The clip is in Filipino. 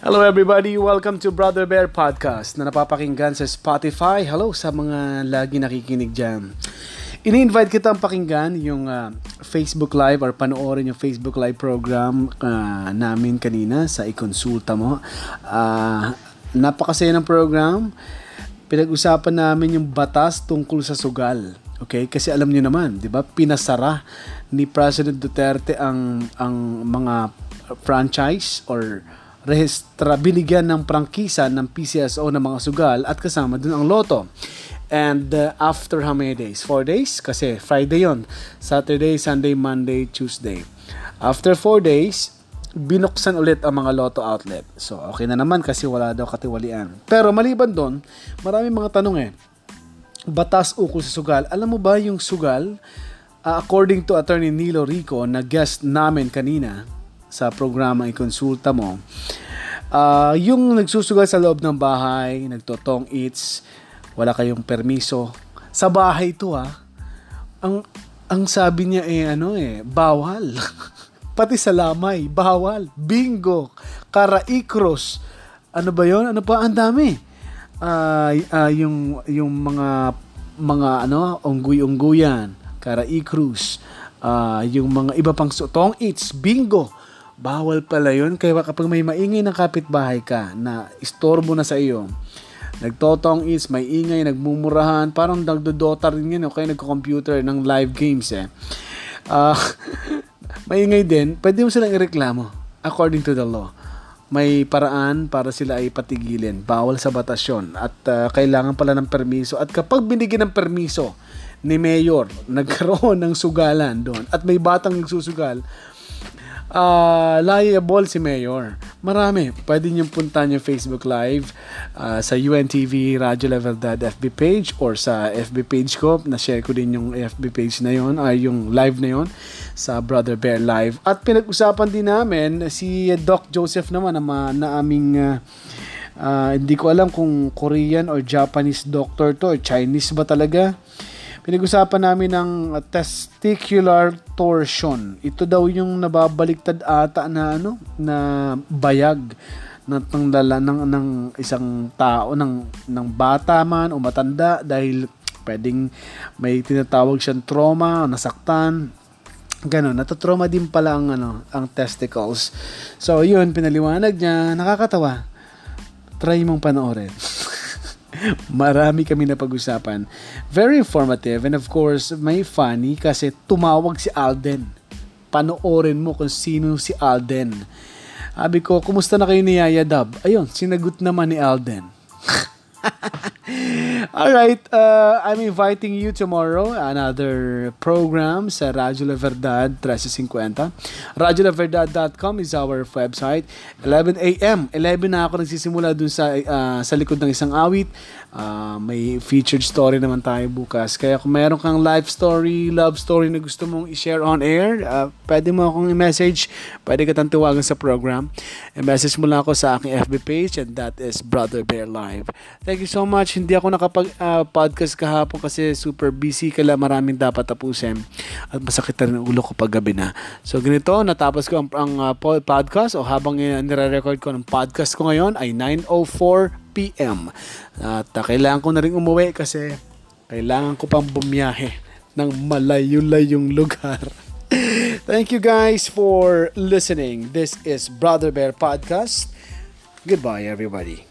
Hello everybody! Welcome to Brother Bear Podcast na napapakinggan sa Spotify. Hello sa mga lagi nakikinig dyan. Ini-invite kitang pakinggan yung Facebook Live or panoorin yung Facebook Live program namin kanina sa ikonsulta mo. Napakasaya ng program. Pinag-usapan namin yung batas tungkol sa sugal. Okay? Kasi alam nyo naman, di ba? Pinasara ni President Duterte ang mga franchise or binigyan ng prangkisa ng PCSO ng mga sugal at kasama dun ang loto. And after how many days? 4 days? Kasi Friday yon, Saturday, Sunday, Monday, Tuesday. After 4 days, binuksan ulit ang mga loto outlet. So okay na naman kasi wala daw katiwalian. Pero maliban dun, maraming mga tanong Batas ukol sa sugal. Alam mo ba yung sugal, according to Attorney Nilo Rico na guest namin kanina sa programa ikonsulta mo, yung nagsusugal sa loob ng bahay, nagtotong eats, wala kayong permiso sa bahay to, ang sabi niya bawal. Pati sa lamay bawal, bingo, karaikros, ano ba yon, ano pa, ang dami, yung mga ungguy-ungguyan, karaikros, yung mga iba pang totong eats, bingo. Bawal pala yun. Kaya kapag may maingay ng kapitbahay ka na istorbo na sa iyo, nagtotong is, may ingay, nagmumurahan, parang nagdodota rin yun, kaya nagko-computer ng live games maingay din, pwede mo silang ireklamo according to the law. May paraan para sila ay patigilin. Bawal sa batas yun. At kailangan pala ng permiso. At kapag binigyan ng permiso ni Mayor, nagkaroon ng sugalan doon at may batang nagsusugal, liable si Mayor. Marami. Pwede niyong puntaan yung Facebook Live sa UNTV RadyoLaVerdad FB page or sa FB page ko. Na-share ko din yung FB page na yon, ay yung live na yon sa Brother Bear Live. At pinag-usapan din namin si Doc Joseph naman na aming hindi ko alam kung Korean or Japanese doctor to, Chinese ba talaga? Pinag-usapan namin ng testicular torsion. Ito daw yung nababaliktad ata na bayag ng isang tao, ng bata man o matanda, dahil pwedeng may tinatawag siyang trauma, nasaktan. Ganun, natatrauma din pala ang testicles. So yun, pinaliwanag niya, nakakatawa. Try mong panoorin. Marami kami na pag-usapan. Very informative, and of course, may funny kasi tumawag si Alden. Panoorin mo kung sino si Alden. Sabi ko, kumusta na kayo ni Yaya Dub? Ayun, sinagot naman ni Alden. Alright, I'm inviting you tomorrow, another program sa Radyo La Verdad 1350. RadyoLaVerdad.com is our website. 11 a.m. 11 na ako nagsisimula dun sa likod ng isang awit. May featured story naman tayo bukas. Kaya kung meron kang life story, love story na gusto mong i-share on air, pwede mo akong i-message. Pwede ka tantawagan sa program. I-message mo lang ako sa aking FB page, and that is Brother Bear Live. Thank you so much. Hindi ako nakapag-podcast kahapon kasi super busy, kaya maraming dapat tapusin. At masakit na ulo ko pag gabi na. So ganito, natapos ko ang podcast, o habang nire-record ko ng podcast ko ngayon ay 9:04 p.m. At kailangan ko na rin umuwi kasi kailangan ko pang bumiyahe ng malayo-layong lugar. Thank you guys for listening. This is Brother Bear Podcast. Goodbye everybody.